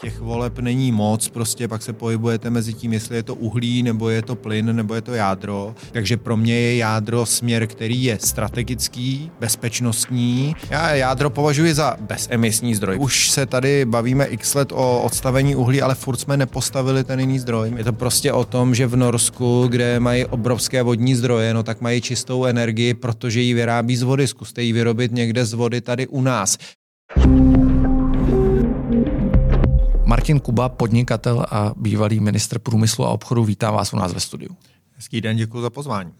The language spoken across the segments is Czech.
těch voleb není moc, prostě pak se pohybujete mezi tím, jestli je to uhlí, nebo je to plyn, nebo je to jádro. Takže pro mě je jádro směr, který je strategický, bezpečnostní. Já jádro považuji za bezemisní zdroj. Už se tady bavíme x let o odstavení uhlí, ale furt jsme nepostavili ten jiný zdroj. Je to prostě o tom, že v Norsku, kde mají obrovské vodní zdroje, no tak mají čistou energii, protože ji vyrábí z vody. Zkuste ji vyrobit někde z vody tady u nás. Martin Kuba, podnikatel a bývalý ministr průmyslu a obchodu, vítá vás u nás ve studiu. Hezký den, děkuji za pozvání.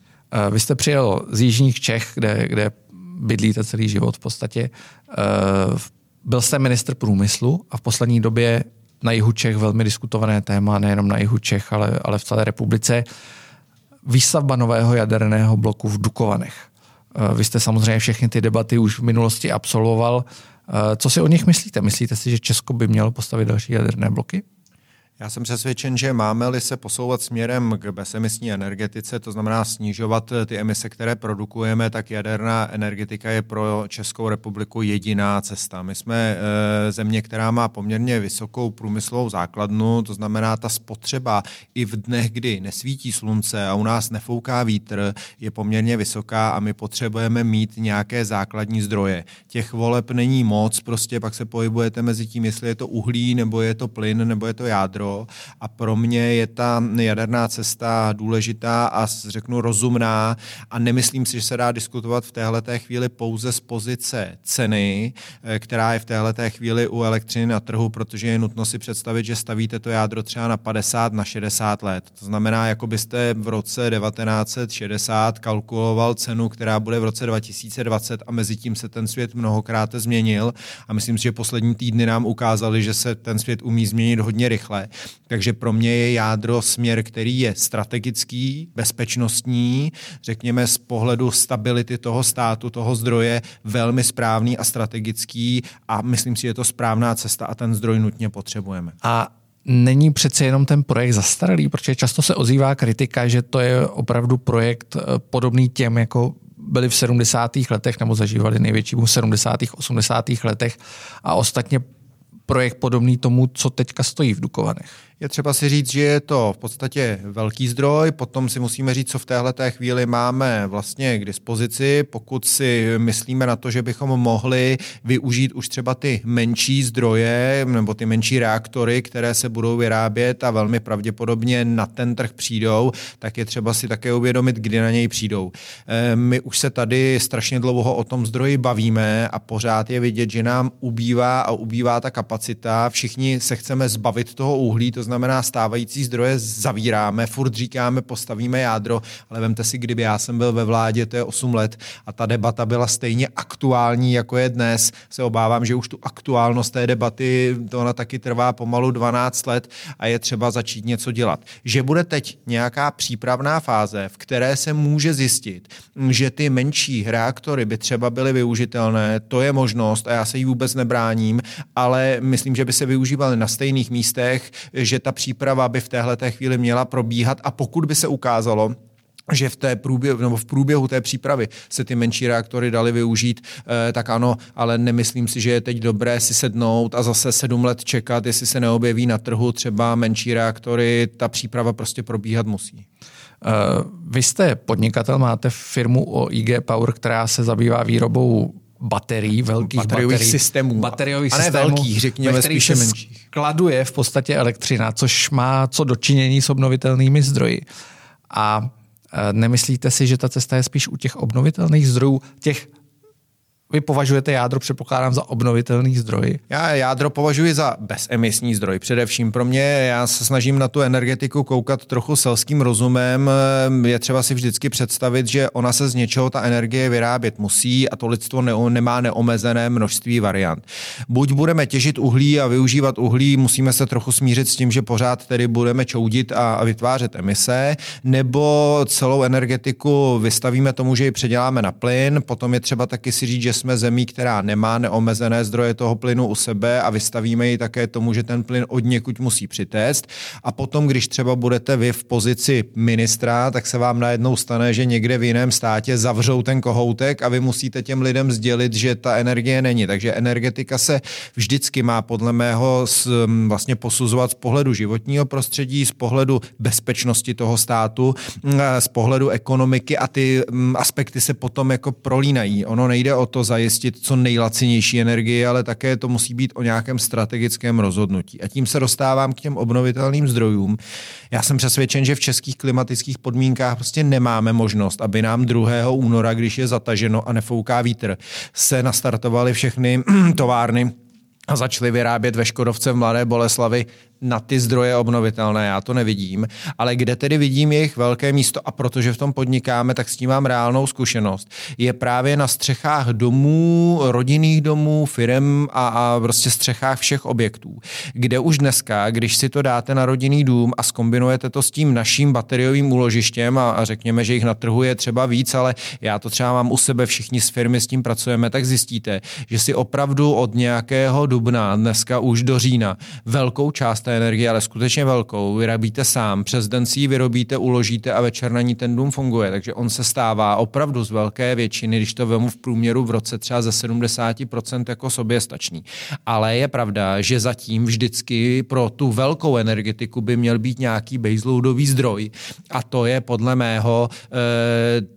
Vy jste přijel z jižních Čech, kde bydlíte celý život v podstatě. Byl jste ministr průmyslu a v poslední době na jihu Čech velmi diskutované téma, nejenom na jihu Čech, ale v celé republice. Výstavba nového jaderného bloku v Dukovanech. Vy jste samozřejmě všechny ty debaty už v minulosti absolvoval. Co si o nich myslíte? Myslíte si, že Česko by mělo postavit další jaderné bloky? Já jsem přesvědčen, že máme-li se posouvat směrem k bezemisní energetice, to znamená snižovat ty emise, které produkujeme, tak jaderná energetika je pro Českou republiku jediná cesta. My jsme země, která má poměrně vysokou průmyslovou základnu, to znamená ta spotřeba i v dnech, kdy nesvítí slunce a u nás nefouká vítr, je poměrně vysoká a my potřebujeme mít nějaké základní zdroje. Těch voleb není moc, prostě pak se pohybujete mezi tím, jestli je to uhlí, nebo je to plyn, nebo je to jádro. A pro mě je ta jaderná cesta důležitá a řeknu rozumná a nemyslím si, že se dá diskutovat v téhleté chvíli pouze z pozice ceny, která je v téhleté chvíli u elektřiny na trhu, protože je nutno si představit, že stavíte to jádro třeba na 50, na 60 let. To znamená, jako byste v roce 1960 kalkuloval cenu, která bude v roce 2020 a mezi tím se ten svět mnohokrát změnil a myslím si, že poslední týdny nám ukázaly, že se ten svět umí změnit hodně rychle. Takže pro mě je jádro směr, který je strategický, bezpečnostní, řekněme z pohledu stability toho státu, toho zdroje, velmi správný a strategický a myslím si, že je to správná cesta a ten zdroj nutně potřebujeme. A není přece jenom ten projekt zastaralý, protože často se ozývá kritika, že to je opravdu projekt podobný těm, jako byli v 70. letech nebo zažívali největší boom v 70. 80. letech a ostatně projekt podobný tomu, co teďka stojí v Dukovanech. Je třeba si říct, že je to v podstatě velký zdroj, potom si musíme říct, co v téhleté chvíli máme vlastně k dispozici. Pokud si myslíme na to, že bychom mohli využít už třeba ty menší zdroje nebo ty menší reaktory, které se budou vyrábět a velmi pravděpodobně na ten trh přijdou, tak je třeba si také uvědomit, kdy na něj přijdou. My už se tady strašně dlouho o tom zdroji bavíme a pořád je vidět, že nám ubývá a ubývá ta kapacita. Všichni se chceme zbavit toho uhlí, to znamená, stávající zdroje zavíráme, furt říkáme, postavíme jádro, ale vemte si, kdyby já jsem byl ve vládě, to je 8 let a ta debata byla stejně aktuální, jako je dnes. Se obávám, že už tu aktuálnost té debaty, to ona taky trvá pomalu 12 let a je třeba začít něco dělat. Že bude teď nějaká přípravná fáze, v které se může zjistit, že ty menší reaktory by třeba byly využitelné, to je možnost a já se jí vůbec nebráním, ale myslím, že by se využívaly na stejných místech, že ta příprava by v téhleté chvíli měla probíhat a pokud by se ukázalo, že v průběhu té přípravy se ty menší reaktory daly využít, tak ano, ale nemyslím si, že je teď dobré si sednout a zase 7 let čekat, jestli se neobjeví na trhu třeba menší reaktory, ta příprava prostě probíhat musí. Vy jste podnikatel, máte firmu OIG Power, která se zabývá výrobou baterií, velkých baterií, systémů. Bateriových a ne systémů, velkých, řekněme, spíše menších. Skladuje v podstatě elektřina, což má co dočinění s obnovitelnými zdroji. A nemyslíte si, že ta cesta je spíš u těch obnovitelných zdrojů, těch vy považujete jádro, předpokládám, za obnovitelný zdroj? Já jádro považuji za bezemisní zdroj. Především pro mě, já se snažím na tu energetiku koukat trochu selským rozumem. Je třeba si vždycky představit, že ona se z něčeho ta energie vyrábět musí a to lidstvo nemá neomezené množství variant. Buď budeme těžit uhlí a využívat uhlí, musíme se trochu smířit s tím, že pořád tedy budeme čoudit a vytvářet emise, nebo celou energetiku vystavíme tomu, že ji předěláme na plyn, potom je třeba taky si říct, že jsme zemí, která nemá neomezené zdroje toho plynu u sebe a vystavíme ji také tomu, že ten plyn od někud musí přitéct. A potom, když třeba budete vy v pozici ministra, tak se vám najednou stane, že někde v jiném státě zavřou ten kohoutek a vy musíte těm lidem sdělit, že ta energie není. Takže energetika se vždycky má podle mého vlastně posuzovat z pohledu životního prostředí, z pohledu bezpečnosti toho státu, z pohledu ekonomiky a ty aspekty se potom jako prolínají. Ono nejde o to zajistit co nejlacinější energii, ale také to musí být o nějakém strategickém rozhodnutí. A tím se dostávám k těm obnovitelným zdrojům. Já jsem přesvědčen, že v českých klimatických podmínkách prostě nemáme možnost, aby nám 2. února, když je zataženo a nefouká vítr, se nastartovaly všechny továrny a začali vyrábět ve Škodovce v Mladé Boleslavi na ty zdroje obnovitelné, já to nevidím, ale kde tedy vidím jejich velké místo a protože v tom podnikáme, tak s tím mám reálnou zkušenost, je právě na střechách domů, rodinných domů, firem a prostě střechách všech objektů, kde už dneska, když si to dáte na rodinný dům a zkombinujete to s tím naším bateriovým úložištěm a řekněme, že jich na trhu je třeba víc, ale já to třeba mám u sebe, všichni z firmy s tím pracujeme, tak zjistíte, že si opravdu od nějakého dubna, dneska už do října, velkou část té energie, ale skutečně velkou, vyrábíte sám, přes den si ji vyrobíte, uložíte a večer na ní ten dům funguje. Takže on se stává opravdu z velké většiny, když to vemu v průměru v roce třeba ze 70% jako soběstačný. Ale je pravda, že zatím vždycky pro tu velkou energetiku by měl být nějaký baseloadový zdroj a to je podle mého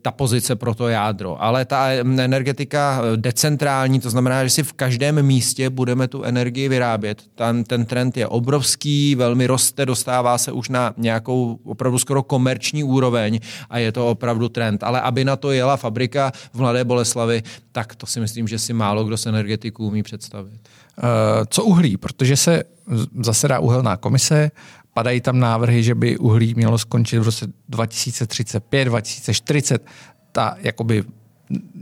ta pozice pro to jádro. Ale ta energetika decentrální, to znamená, že si v každém místě budeme tu energii vyrábět. Ten trend je obrovský, velmi roste, dostává se už na nějakou opravdu skoro komerční úroveň a je to opravdu trend. Ale aby na to jela fabrika v Mladé Boleslavi, tak to si myslím, že si málo kdo z energetiků umí představit. Co uhlí? Protože se zasedá uhelná komise, padají tam návrhy, že by uhlí mělo skončit v roce 2035, 2040. Ta jakoby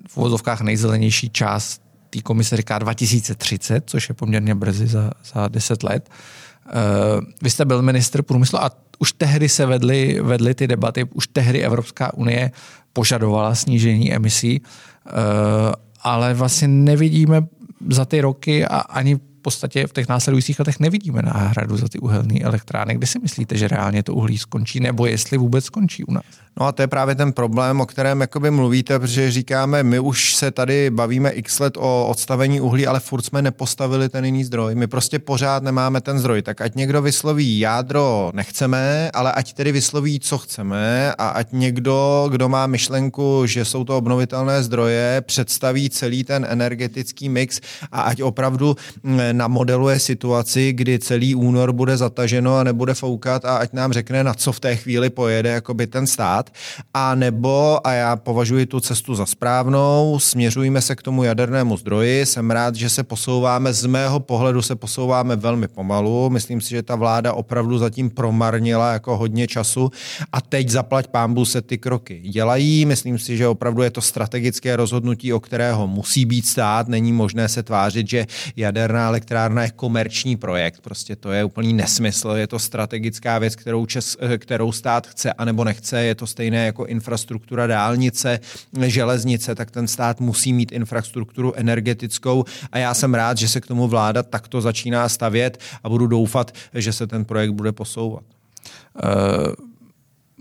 v uvozovkách nejzelenější část té komise říká 2030, což je poměrně brzy za 10 let. Vy jste byl ministr průmyslu a už tehdy se vedly ty debaty, už tehdy Evropská unie požadovala snížení emisí, ale vlastně nevidíme za ty roky a ani v podstatě v těch následujících letech nevidíme náhradu za ty uhelné elektrárny. Kde si myslíte, že reálně to uhlí skončí nebo jestli vůbec skončí u nás? No a to je právě ten problém, o kterém jakoby mluvíte, protože říkáme, my už se tady bavíme x let o odstavení uhlí, ale furt jsme nepostavili ten jiný zdroj. My prostě pořád nemáme ten zdroj. Tak ať někdo vysloví jádro nechceme, ale ať tedy vysloví, co chceme a ať někdo, kdo má myšlenku, že jsou to obnovitelné zdroje, představí celý ten energetický mix a ať opravdu namodeluje situaci, kdy celý únor bude zataženo a nebude foukat a ať nám řekne, na co v té chvíli pojede jakoby ten stát. A nebo, a já považuji tu cestu za správnou, směřujeme se k tomu jadernému zdroji. Jsem rád, že se posouváme, z mého pohledu se posouváme velmi pomalu. Myslím si, že ta vláda opravdu zatím promarnila jako hodně času a teď zaplať pánbu se ty kroky dělají. Myslím si, že opravdu je to strategické rozhodnutí, o kterého musí být stát. Není možné se tvářit, že jaderná elektrárna je komerční projekt. Prostě to je úplný nesmysl. Je to strategická věc, kterou stát chce anebo nechce. Je to stejné jako infrastruktura dálnice, železnice, tak ten stát musí mít infrastrukturu energetickou a já jsem rád, že se k tomu vláda takto začíná stavět a budu doufat, že se ten projekt bude posouvat.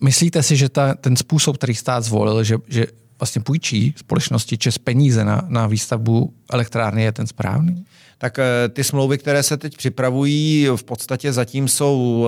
Myslíte si, že ten způsob, který stát zvolil, že vlastně půjčí společnosti ČEZ peníze na výstavbu elektrárny je ten správný? Tak ty smlouvy, které se teď připravují, v podstatě zatím jsou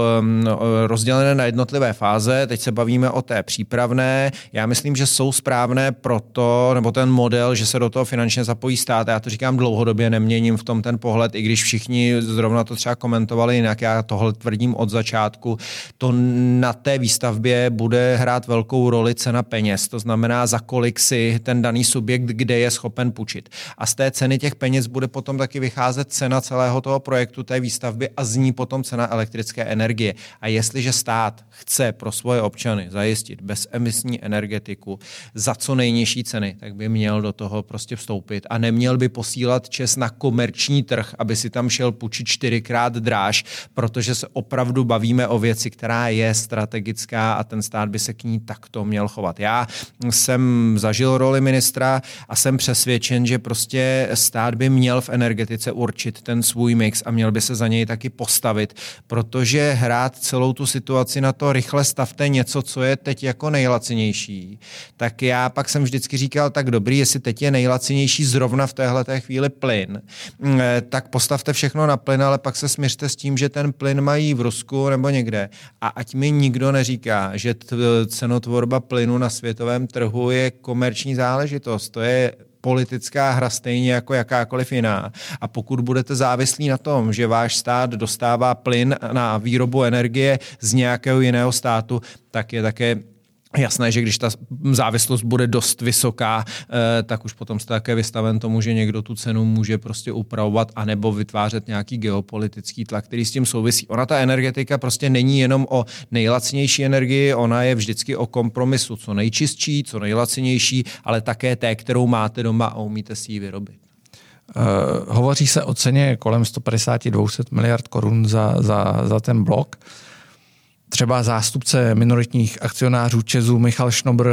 rozdělené na jednotlivé fáze. Teď se bavíme o té přípravné. Já myslím, že jsou správné proto, nebo ten model, že se do toho finančně zapojí stát. Já to říkám dlouhodobě, neměním v tom ten pohled, i když všichni zrovna to třeba komentovali jinak. Já tohle tvrdím od začátku. To na té výstavbě bude hrát velkou roli cena peněz. To znamená, za kolik si ten daný subjekt, kde je schopen půjčit. A z té té ceny těch peněz bude potom taky vycházet cena celého toho projektu, té výstavby a z ní potom cena elektrické energie. A jestliže stát chce pro svoje občany zajistit bezemisní energetiku za co nejnižší ceny, tak by měl do toho prostě vstoupit a neměl by posílat ČEZ na komerční trh, aby si tam šel půjčit 4x dráž, protože se opravdu bavíme o věci, která je strategická a ten stát by se k ní takto měl chovat. Já jsem zažil roli ministra a jsem přesvědčen, že prostě stát by měl v energetice určit ten svůj mix a měl by se za něj taky postavit, protože hrát celou tu situaci na to rychle stavte něco, co je teď jako nejlacinější, tak já pak jsem vždycky říkal, tak dobrý, jestli teď je nejlacinější zrovna v téhleté chvíli plyn, tak postavte všechno na plyn, ale pak se smiřte s tím, že ten plyn mají v Rusku nebo někde. A ať mi nikdo neříká, že cenotvorba plynu na světovém trhu je komerční záležitost, to je politická hra stejně jako jakákoliv jiná. A pokud budete závislí na tom, že váš stát dostává plyn na výrobu energie z nějakého jiného státu, tak je také jasné, že když ta závislost bude dost vysoká, tak už potom jste také vystaven tomu, že někdo tu cenu může prostě upravovat anebo vytvářet nějaký geopolitický tlak, který s tím souvisí. Ona ta energetika prostě není jenom o nejlacinější energii, ona je vždycky o kompromisu, co nejčistší, co nejlacinější, ale také té, kterou máte doma a umíte si ji vyrobit. Hovoří se o ceně kolem 150-200 miliard korun za ten blok. Třeba zástupce minoritních akcionářů ČEZu Michal Šnobr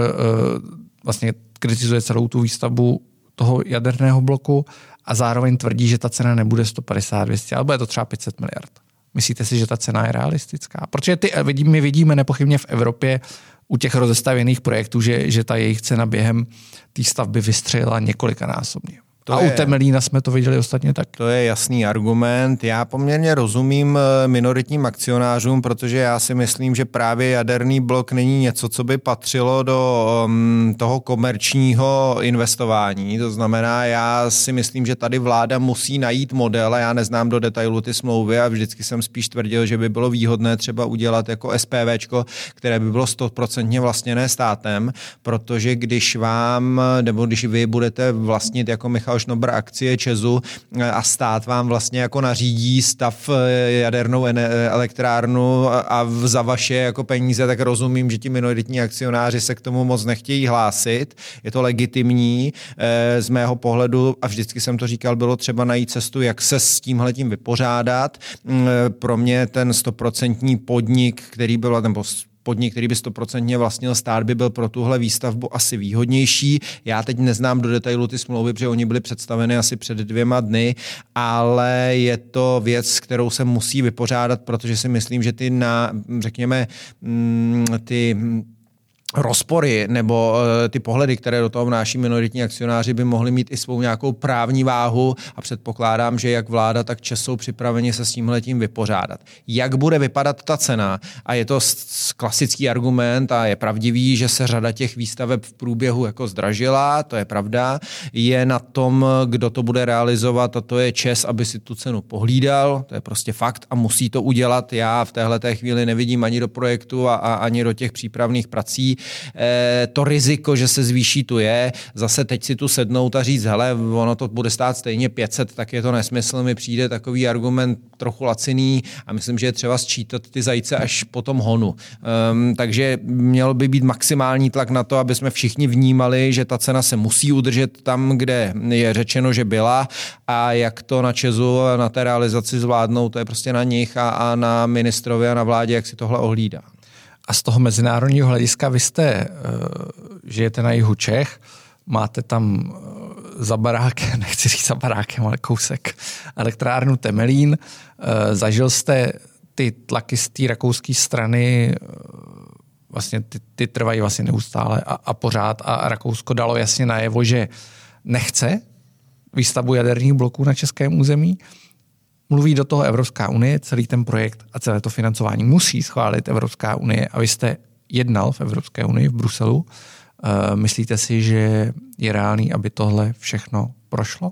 vlastně kritizuje celou tu výstavbu toho jaderného bloku a zároveň tvrdí, že ta cena nebude 150-200, ale bude to třeba 500 miliard. Myslíte si, že ta cena je realistická? Protože my vidíme nepochybně v Evropě u těch rozestavěných projektů, že ta jejich cena během té stavby vystřelila několikanásobně. U Temelína jsme to viděli ostatně tak. To je jasný argument. Já poměrně rozumím minoritním akcionářům, protože já si myslím, že právě jaderný blok není něco, co by patřilo do toho komerčního investování. To znamená, já si myslím, že tady vláda musí najít model a já neznám do detailu ty smlouvy a vždycky jsem spíš tvrdil, že by bylo výhodné třeba udělat jako SPVčko, které by bylo 100% vlastněné státem, protože když vám, nebo když vy budete vlastnit jako Michal Šnobr akcie ČEZu a stát vám vlastně jako nařídí stav jadernou elektrárnu a za vaše jako peníze, tak rozumím, že ti minoritní akcionáři se k tomu moc nechtějí hlásit. Je to legitimní z mého pohledu a vždycky jsem to říkal, bylo třeba najít cestu, jak se s tímhletím vypořádat. Pro mě ten 100% podnik, který byl ten podnik, který by 100% vlastnil stát, by byl pro tuhle výstavbu asi výhodnější. Já teď neznám do detailu ty smlouvy, protože oni byly představeny asi před 2 dny, ale je to věc, kterou se musí vypořádat, protože si myslím, že ty rozpory nebo ty pohledy, které do toho vnáší minoritní akcionáři, by mohly mít i svou nějakou právní váhu a předpokládám, že jak vláda, tak ČEZ jsou připraveni se s tímhletím vypořádat. Jak bude vypadat ta cena? A je to klasický argument a je pravdivý, že se řada těch výstaveb v průběhu jako zdražila, to je pravda, je na tom, kdo to bude realizovat a to je ČEZ, aby si tu cenu pohlídal, to je prostě fakt a musí to udělat. Já v téhleté chvíli nevidím ani do projektu a ani do těch přípravných prací. To riziko, že se zvýší, tu je. Zase teď si tu sednout a říct, hele, ono to bude stát stejně 500, tak je to nesmysl, mi přijde takový argument trochu laciný a myslím, že je třeba sčítat ty zajíce až po tom honu. Takže měl by být maximální tlak na to, aby jsme všichni vnímali, že ta cena se musí udržet tam, kde je řečeno, že byla a jak to na ČEZu, na té realizaci zvládnou, to je prostě na nich a na ministrovi a na vládě, jak si tohle ohlídá. A z toho mezinárodního hlediska vy jste, žijete na jihu Čech, máte tam za barákem, nechci říct za barákem, ale kousek, elektrárnu Temelín. Zažil jste ty tlaky z té rakouské strany, vlastně ty trvají vlastně neustále a pořád a Rakousko dalo jasně najevo, že nechce výstavbu jaderných bloků na českém území. Mluví do toho Evropská unie, celý ten projekt a celé to financování musí schválit Evropská unie a vy jste jednal v Evropské unii v Bruselu. Myslíte si, že je reálný, aby tohle všechno prošlo?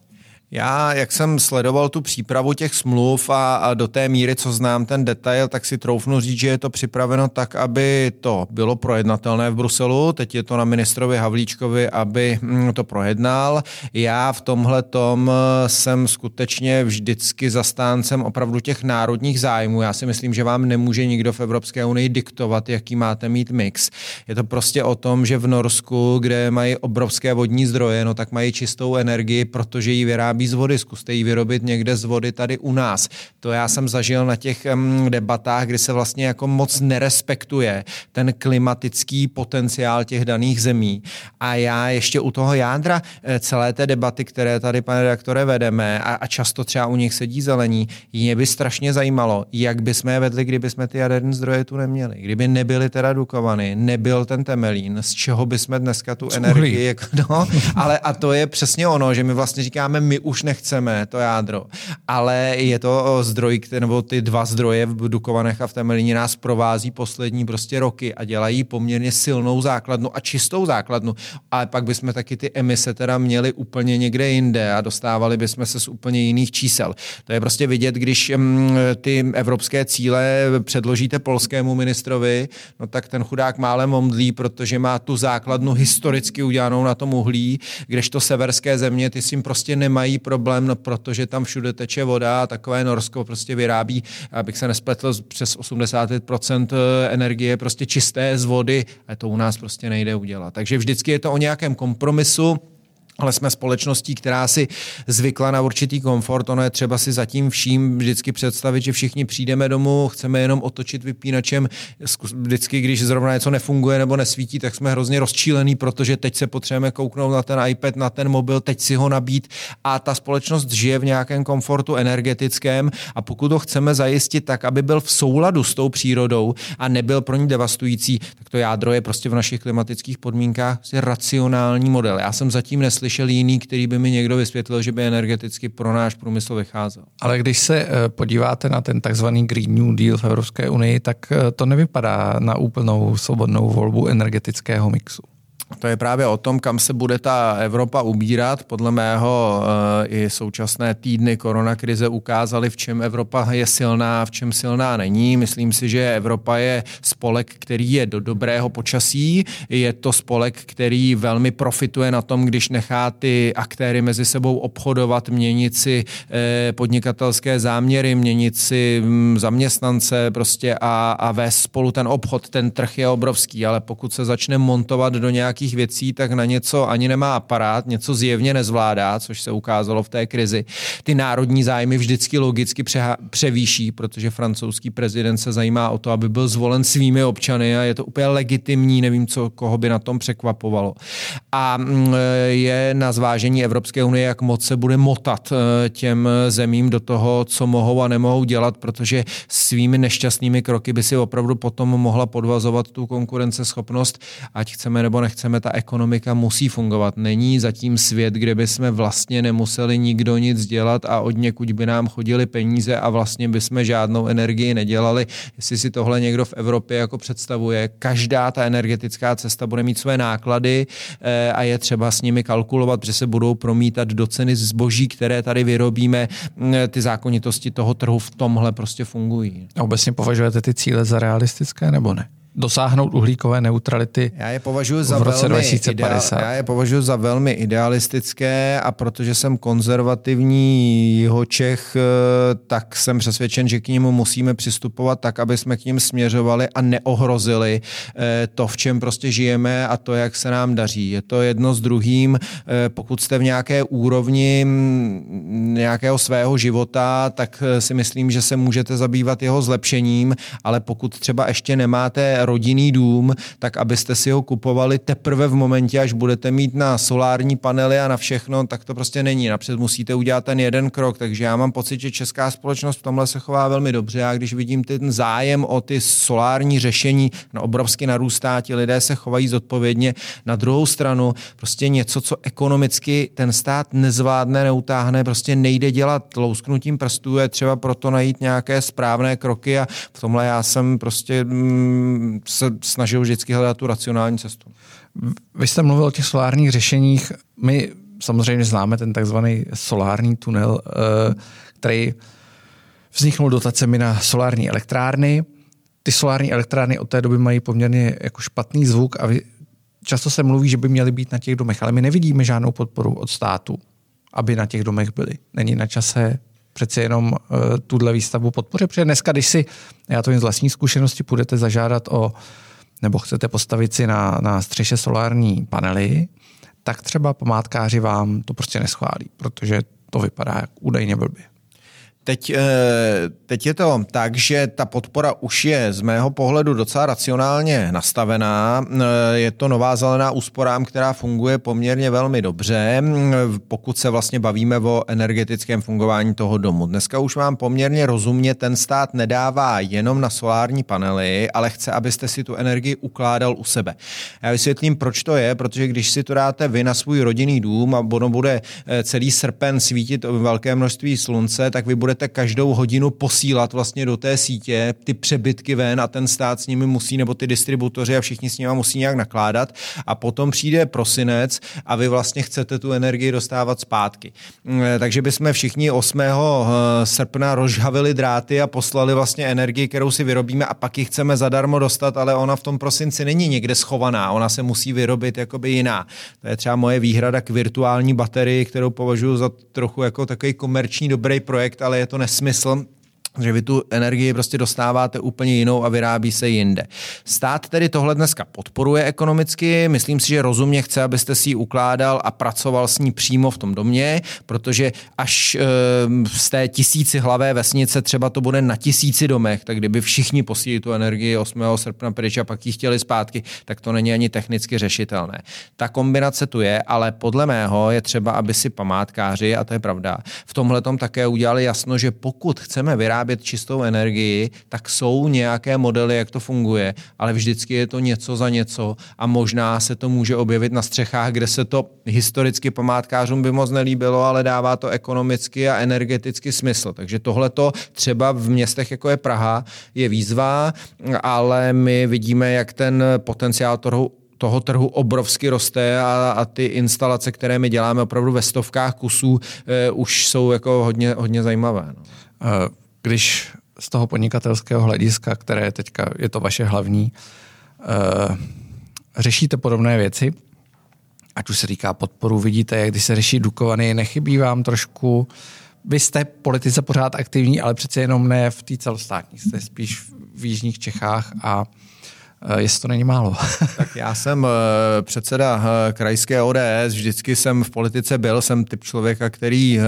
Já, jak jsem sledoval tu přípravu těch smluv a do té míry, co znám ten detail, tak si troufnu říct, že je to připraveno tak, aby to bylo projednatelné v Bruselu. Teď je to na ministrovi Havlíčkovi, aby to projednal. Já v tomhletom jsem skutečně vždycky zastáncem opravdu těch národních zájmů. Já si myslím, že vám nemůže nikdo v Evropské unii diktovat, jaký máte mít mix. Je to prostě o tom, že v Norsku, kde mají obrovské vodní zdroje, no tak mají čistou energii, protože ji vyrábí z vody, zkuste ji vyrobit někde z vody tady u nás. To já jsem zažil na těch debatách, kdy se vlastně jako moc nerespektuje ten klimatický potenciál těch daných zemí. A já ještě u toho jádra celé té debaty, které tady, pane redaktore, vedeme a často třeba u nich sedí zelení, mě by strašně zajímalo, jak bychom je vedli, kdyby jsme ty jaderné zdroje tu neměli. Kdyby nebyly teda Dukovany, nebyl ten Temelín, z čeho bychom dneska tu energii... Jako, no, ale a to je přesně ono, že my vlastně říkáme, my už nechceme to jádro, ale je to zdroj, nebo ty dva zdroje v Dukovanech a v Temelíně nás provází poslední prostě roky a dělají poměrně silnou základnu a čistou základnu, ale pak bychom taky ty emise teda měli úplně někde jinde a dostávali bychom se z úplně jiných čísel. To je prostě vidět, když ty evropské cíle předložíte polskému ministrovi, no tak ten chudák málem omdlí, protože má tu základnu historicky udělanou na tom uhlí, kdežto severské země, ty si jim prostě nemají problém, no protože tam všude teče voda a takové Norsko prostě vyrábí, abych se nespletl, přes 80% energie prostě čisté z vody a to u nás prostě nejde udělat. Takže vždycky je to o nějakém kompromisu, ale jsme společností, která si zvykla na určitý komfort. Ono je třeba si zatím vším vždycky představit, že všichni přijdeme domů, chceme jenom otočit vypínačem. Vždycky, když zrovna něco nefunguje nebo nesvítí, tak jsme hrozně rozčílený, protože teď se potřebujeme kouknout na ten iPad, na ten mobil, teď si ho nabít. A ta společnost žije v nějakém komfortu energetickém a pokud ho chceme zajistit tak, aby byl v souladu s tou přírodou a nebyl pro ní devastující, tak to jádro je prostě v našich klimatických podmínkách racionální model. Já jsem zatím neslyšel jiný, který by mi někdo vysvětlil, že by energeticky pro náš průmysl vycházel. Ale když se podíváte na ten takzvaný Green New Deal v Evropské unii, tak to nevypadá na úplnou svobodnou volbu energetického mixu. To je právě o tom, kam se bude ta Evropa ubírat. Podle mého i současné týdny koronakrize ukázaly, v čem Evropa je silná, v čem silná není. Myslím si, že Evropa je spolek, který je do dobrého počasí. Je to spolek, který velmi profituje na tom, když nechá ty aktéry mezi sebou obchodovat, měnit si podnikatelské záměry, měnit si zaměstnance prostě a vést spolu ten obchod. Ten trh je obrovský, ale pokud se začne montovat do nějakých věcí, tak na něco ani nemá aparát, něco zjevně nezvládá, což se ukázalo v té krizi. Ty národní zájmy vždycky logicky převýší, protože francouzský prezident se zajímá o to, aby byl zvolen svými občany a je to úplně legitimní, nevím, co koho by na tom překvapovalo. A je na zvážení Evropské unie, jak moc se bude motat těm zemím do toho, co mohou a nemohou dělat, protože svými nešťastnými kroky by si opravdu potom mohla podvazovat tu konkurenceschopnost, ať chceme nebo nechceme. Ta ekonomika musí fungovat. Není zatím svět, kde by jsme vlastně nemuseli nikdo nic dělat a od někud by nám chodili peníze a vlastně by jsme žádnou energii nedělali. Jestli si tohle někdo v Evropě jako představuje, každá ta energetická cesta bude mít své náklady a je třeba s nimi kalkulovat, protože se budou promítat do ceny zboží, které tady vyrobíme. Ty zákonitosti toho trhu v tomhle prostě fungují. A obecně považujete ty cíle za realistické nebo ne? Dosáhnout uhlíkové neutrality v roce 2050. Já je považuji za velmi idealistické a protože jsem konzervativní Jihočech, tak jsem přesvědčen, že k němu musíme přistupovat tak, aby jsme k ním směřovali a neohrozili to, v čem prostě žijeme a to, jak se nám daří. Je to jedno s druhým. Pokud jste v nějaké úrovni nějakého svého života, tak si myslím, že se můžete zabývat jeho zlepšením, ale pokud třeba ještě nemáte rodinný dům, tak abyste si ho kupovali teprve v momentě, až budete mít na solární panely a na všechno, tak to prostě není. Napřed musíte udělat ten jeden krok, takže já mám pocit, že česká společnost v tomhle se chová velmi dobře. Já když vidím ten zájem o ty solární řešení, obrovsky narůstá, ti lidé se chovají zodpovědně. Na druhou stranu prostě něco, co ekonomicky ten stát nezvládne, neutáhne, prostě nejde dělat lousknutím prstů, je třeba proto najít nějaké správné kroky a v tomhle já jsem prostě se snažil vždycky hledat tu racionální cestu. Vy jste mluvil o těch solárních řešeních. My samozřejmě známe ten takzvaný solární tunel, který vzniknul dotacemi na solární elektrárny. Ty solární elektrárny od té doby mají poměrně jako špatný zvuk a často se mluví, že by měly být na těch domech, ale my nevidíme žádnou podporu od státu, aby na těch domech byly. Není na čase přeci jenom tuhle výstavbu podpořit, protože dneska, když si, já to jen z vlastní zkušenosti, půjdete zažádat o, nebo chcete postavit si na střeše solární panely, tak třeba památkáři vám to prostě neschválí, protože to vypadá jak údajně blbě. Teď je to tak, že ta podpora už je z mého pohledu docela racionálně nastavená. Je to nová zelená úsporám, která funguje poměrně velmi dobře, pokud se vlastně bavíme o energetickém fungování toho domu. Dneska už vám poměrně rozumně ten stát nedává jenom na solární panely, ale chce, abyste si tu energii ukládal u sebe. Já vysvětlím, proč to je, protože když si to dáte vy na svůj rodinný dům a ono bude celý srpen svítit velké množství slunce, tak vy budete každou hodinu posílat vlastně do té sítě ty přebytky ven a ten stát s nimi musí, nebo ty distributoři a všichni s nimi musí nějak nakládat a potom přijde prosinec a vy vlastně chcete tu energii dostávat zpátky. Takže bychom všichni 8. srpna rozžhavili dráty a poslali vlastně energii, kterou si vyrobíme a pak ji chceme zadarmo dostat, ale ona v tom prosinci není někde schovaná, ona se musí vyrobit jakoby jiná. To je třeba moje výhrada k virtuální baterii, kterou považuji za trochu jako takový komerční dobrý projekt, ale je to nesmysl, že vy tu energii prostě dostáváte úplně jinou a vyrábí se jinde. Stát tedy tohle dneska podporuje ekonomicky, myslím si, že rozumně chce, abyste si ji ukládal a pracoval s ní přímo v tom domě, protože až z té 1000 hlavé vesnice třeba to bude na 1000 domech, tak kdyby všichni posílili tu energii 8. srpna pryč a pak ji chtěli zpátky, tak to není ani technicky řešitelné. Ta kombinace tu je, ale podle mého je třeba, aby si památkáři, a to je pravda, v tomhletom také udělali jasno, že pokud chceme vyrábět čistou energii, tak jsou nějaké modely, jak to funguje, ale vždycky je to něco za něco a možná se to může objevit na střechách, kde se to historicky památkářům by moc nelíbilo, ale dává to ekonomicky a energeticky smysl. Takže tohleto třeba v městech, jako je Praha, je výzva, ale my vidíme, jak ten potenciál toho trhu obrovsky roste a ty instalace, které my děláme opravdu ve stovkách kusů, už jsou jako hodně zajímavé. No. Když z toho podnikatelského hlediska, které teďka je to vaše hlavní, řešíte podobné věci, ať už se říká podporu, vidíte, jak když se řeší Dukovany, nechybí vám trošku, vy jste politice pořád aktivní, ale přece jenom ne v té celostátní, jste spíš v jižních Čechách a jestli to není málo. Tak já jsem předseda krajské ODS, vždycky jsem v politice byl, jsem typ člověka, který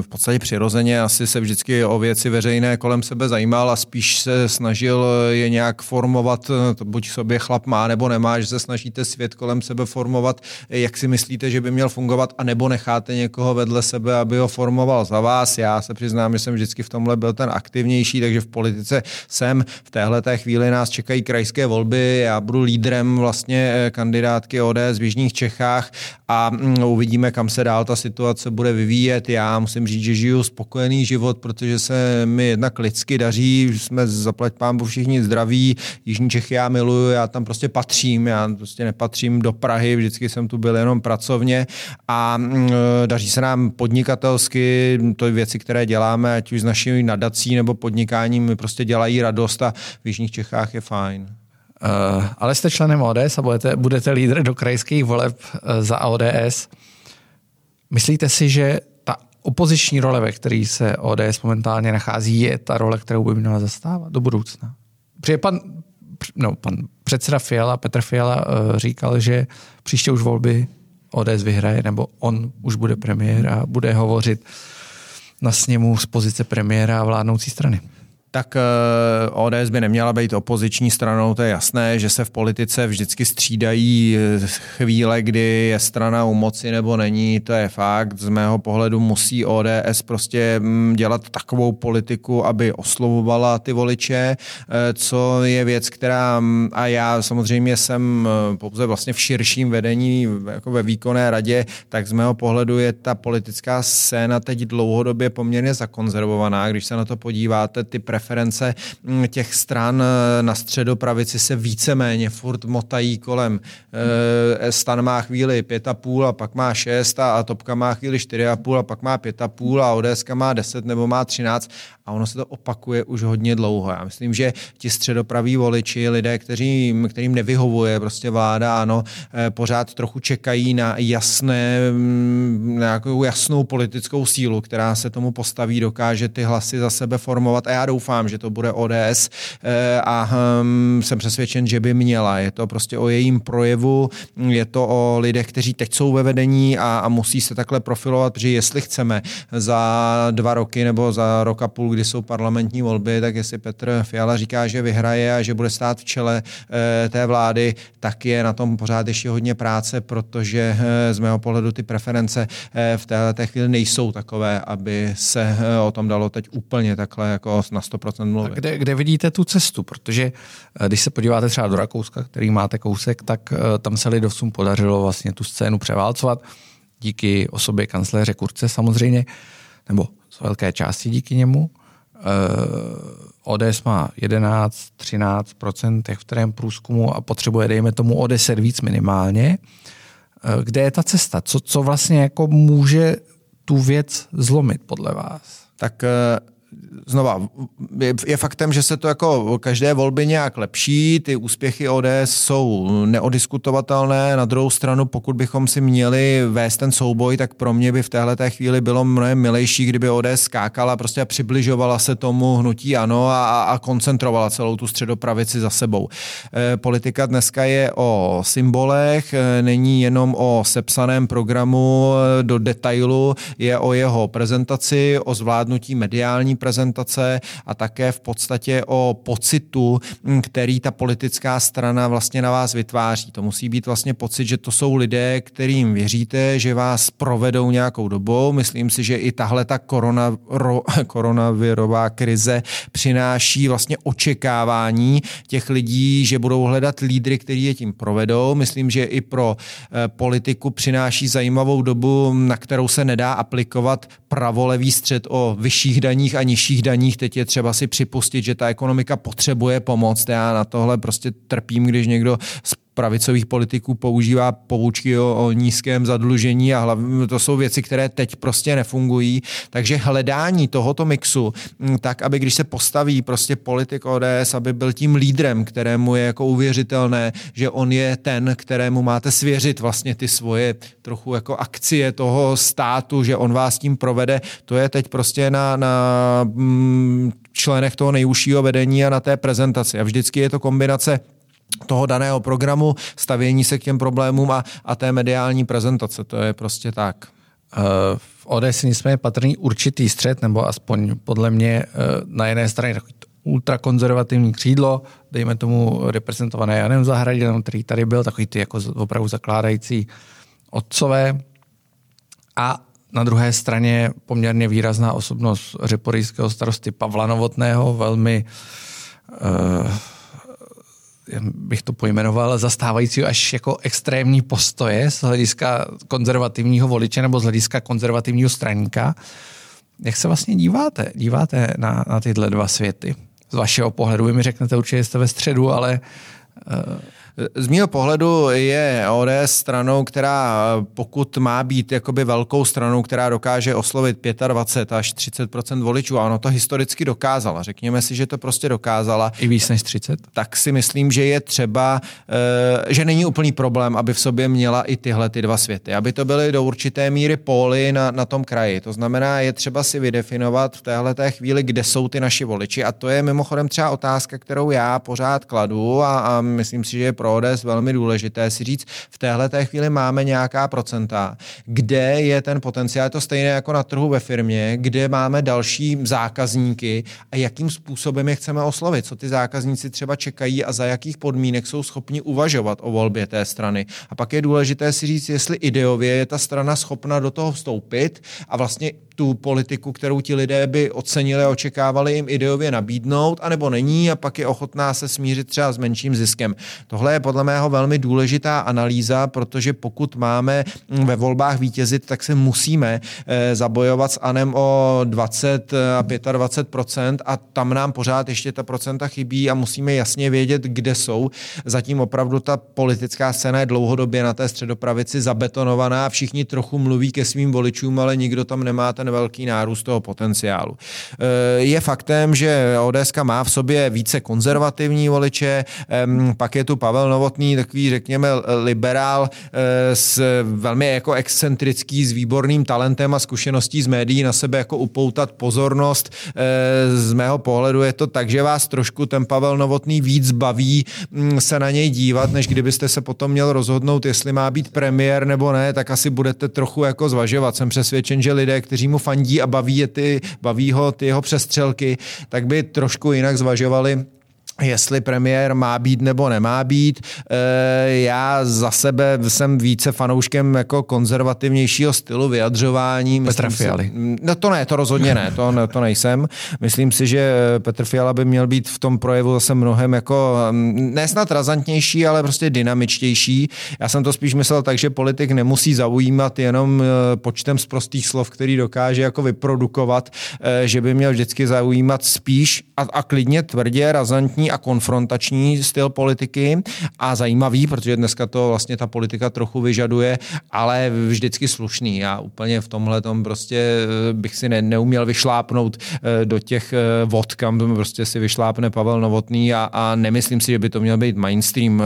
v podstatě přirozeně asi se vždycky o věci veřejné kolem sebe zajímal a spíš se snažil je nějak formovat, to buď sobě chlap má nebo nemá, že se snažíte svět kolem sebe formovat, jak si myslíte, že by měl fungovat, anebo necháte někoho vedle sebe, aby ho formoval za vás. Já se přiznám, že jsem vždycky v tomhle byl ten aktivnější, takže v politice jsem. V téhleté chvíli nás čekají krajské volby. Já budu lídrem vlastně kandidátky ODS v jižních Čechách a uvidíme, kam se dál ta situace bude vyvíjet. Já musím říct, že žiju spokojený život, protože se mi jednak lidsky daří, jsme zaplať pánbu všichni zdraví, jižní Čechy já miluju, já tam prostě patřím, já prostě nepatřím do Prahy, vždycky jsem tu byl jenom pracovně a daří se nám podnikatelsky, to je věci, které děláme, ať už s naší nadací nebo podnikáním, mi prostě dělají radost a v jižních Čechách je fajn. Ale jste členem ODS a budete lídr do krajských voleb za ODS. Myslíte si, že ta opoziční role, ve které se ODS momentálně nachází, je ta role, kterou by měla zastávat do budoucna? Protože pan předseda Fiala, Petr Fiala, říkal, že příště už volby ODS vyhraje, nebo on už bude premiér a bude hovořit na sněmu z pozice premiéra a vládnoucí strany. Tak ODS by neměla být opoziční stranou, to je jasné, že se v politice vždycky střídají chvíle, kdy je strana u moci nebo není, to je fakt. Z mého pohledu musí ODS prostě dělat takovou politiku, aby oslovovala ty voliče, co je věc, která, a já samozřejmě jsem pouze vlastně v širším vedení, jako ve výkonné radě, tak z mého pohledu je ta politická scéna teď dlouhodobě poměrně zakonzervovaná. Když se na to podíváte, ty preference těch stran na středopravici se víceméně furt motají kolem. Stan má chvíli 5,5 a pak má 6 a Topka má chvíli 4,5 a pak má 5,5 a ODSka má 10 nebo má 13 a ono se to opakuje už hodně dlouho. Já myslím, že ti středopraví voliči, lidé, kterým nevyhovuje prostě vláda, ano, pořád trochu čekají na nějakou jasnou politickou sílu, která se tomu postaví, dokáže ty hlasy za sebe formovat a já doufám, že to bude ODS a jsem přesvědčen, že by měla. Je to prostě o jejím projevu, je to o lidech, kteří teď jsou ve vedení a musí se takhle profilovat, protože jestli chceme za 2 roky nebo za rok a půl, kdy jsou parlamentní volby, tak jestli Petr Fiala říká, že vyhraje a že bude stát v čele té vlády, tak je na tom pořád ještě hodně práce, protože z mého pohledu ty preference v této chvíli nejsou takové, aby se o tom dalo teď úplně takhle jako na 100% mluvit. Kde vidíte tu cestu? Protože když se podíváte třeba do Rakouska, který máte kousek, tak tam se lidovcům podařilo vlastně tu scénu převálcovat díky osobě kancléře Kurze samozřejmě, nebo z velké části díky němu. ODS má 11-13% v kterém průzkumu a potřebuje, dejme tomu, o 10 víc minimálně. Kde je ta cesta? Co vlastně jako může tu věc zlomit podle vás? Tak znova, je faktem, že se to jako každé volby nějak lepší, ty úspěchy ODS jsou neodiskutovatelné, na druhou stranu, pokud bychom si měli vést ten souboj, tak pro mě by v téhleté chvíli bylo mnohem milejší, kdyby ODS skákala prostě a přibližovala se tomu hnutí ANO a koncentrovala celou tu středopravici za sebou. Politika dneska je o symbolech, není jenom o sepsaném programu do detailu, je o jeho prezentaci, o zvládnutí mediální prezentace a také v podstatě o pocitu, který ta politická strana vlastně na vás vytváří. To musí být vlastně pocit, že to jsou lidé, kterým věříte, že vás provedou nějakou dobou. Myslím si, že i tahle ta koronavirová krize přináší vlastně očekávání těch lidí, že budou hledat lídry, kteří je tím provedou. Myslím, že i pro politiku přináší zajímavou dobu, na kterou se nedá aplikovat pravolevý střed o vyšších daních a nižších daních. Teď je třeba si připustit, že ta ekonomika potřebuje pomoc. Já na tohle prostě trpím, když někdo pravicových politiků používá poučky o nízkém zadlužení a hlavně to jsou věci, které teď prostě nefungují. Takže hledání tohoto mixu, tak aby když se postaví prostě politik ODS, aby byl tím lídrem, kterému je jako uvěřitelné, že on je ten, kterému máte svěřit vlastně ty svoje trochu jako akcie toho státu, že on vás tím provede, to je teď prostě na členech toho nejužšího vedení a na té prezentaci. A vždycky je to kombinace toho daného programu, stavění se k těm problémům a té mediální prezentace. To je prostě tak. V ODS jsme patrný určitý střed, nebo aspoň podle mě na jedné straně takový ultrakonzervativní křídlo, dejme tomu reprezentované Janem Zahradilem, který tady byl, takový ty jako opravdu zakládající otcové. A na druhé straně poměrně výrazná osobnost řeporyjského starosty Pavla Novotného, velmi já bych to pojmenoval, zastávající až jako extrémní postoje z hlediska konzervativního voliče nebo z hlediska konzervativního straníka. Jak se vlastně díváte na tyhle dva světy? Z vašeho pohledu, vy mi řeknete, určitě jste ve středu, ale... Z mého pohledu je ODS stranou, která pokud má být jakoby velkou stranou, která dokáže oslovit 25 až 30% voličů, a ono to historicky dokázala. Řekněme si, že to prostě dokázala. I víc než 30? Tak si myslím, že je třeba, že není úplný problém, aby v sobě měla i tyhle ty dva světy. Aby to byly do určité míry póly na tom kraji. To znamená, je třeba si vydefinovat v téhleté chvíli, kde jsou ty naši voliči. A to je mimochodem třeba otázka, kterou já pořád kladu a myslím si, že je pro ODS velmi důležité si říct, v téhleté chvíli máme nějaká procenta, kde je ten potenciál, je to stejné jako na trhu ve firmě, kde máme další zákazníky a jakým způsobem je chceme oslovit, co ty zákazníci třeba čekají a za jakých podmínek jsou schopni uvažovat o volbě té strany. A pak je důležité si říct, jestli ideově je ta strana schopna do toho vstoupit a vlastně tu politiku, kterou ti lidé by ocenili a očekávali, jim ideově nabídnout, anebo není a pak je ochotná se smířit třeba s menším ziskem. Tohle je podle mého velmi důležitá analýza, protože pokud máme ve volbách vítězit, tak se musíme zabojovat s ANem o 20 a 25% a tam nám pořád ještě ta procenta chybí a musíme jasně vědět, kde jsou. Zatím opravdu ta politická scéna je dlouhodobě na té středopravici zabetonovaná, všichni trochu mluví ke svým voličům, ale nikdo tam nemá ten velký nárůst toho potenciálu. Je faktem, že ODSka má v sobě více konzervativní voliče, pak je tu Pavel Novotný, takový řekněme liberál s velmi jako excentrický, s výborným talentem a zkušeností z médií na sebe jako upoutat pozornost. Z mého pohledu je to tak, že vás trošku ten Pavel Novotný víc baví se na něj dívat, než kdybyste se potom měl rozhodnout, jestli má být premiér nebo ne, tak asi budete trochu jako zvažovat. Jsem přesvědčen, že lidé, kteří mu fandí a baví ho ty jeho přestřelky, tak by trošku jinak zvažovali, jestli premiér má být nebo nemá být. Já za sebe jsem více fanouškem jako konzervativnějšího stylu vyjadřování. Petra Fialy. No to ne, to rozhodně ne, to nejsem. Myslím si, že Petr Fiala by měl být v tom projevu zase mnohem jako nesnad razantnější, ale prostě dynamičtější. Já jsem to spíš myslel tak, že politik nemusí zaujímat jenom počtem z prostých slov, který dokáže jako vyprodukovat, že by měl vždycky zaujímat spíš a klidně tvrdě, razantní a konfrontační styl politiky a zajímavý, protože dneska to vlastně ta politika trochu vyžaduje, ale vždycky slušný. Já úplně v tomhle tom prostě bych si neuměl vyšlápnout do těch vod, kam prostě si vyšlápne Pavel Novotný a nemyslím si, že by to měl být mainstream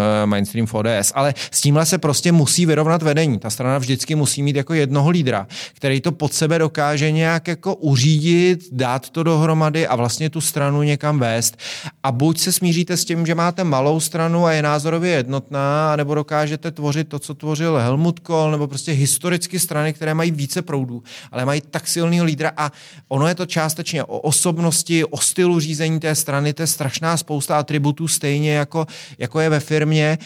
v ODS. Ale s tímhle se prostě musí vyrovnat vedení. Ta strana vždycky musí mít jako jednoho lídra, který to pod sebe dokáže nějak jako uřídit, dát to dohromady a vlastně tu stranu někam vést. A buď se smíříte s tím, že máte malou stranu a je názorově jednotná, nebo dokážete tvořit to, co tvořil Helmut Kohl, nebo prostě historicky strany, které mají více proudů, ale mají tak silného lídra a ono je to částečně o osobnosti, o stylu řízení té strany, to je strašná spousta atributů, stejně jako je ve firmě,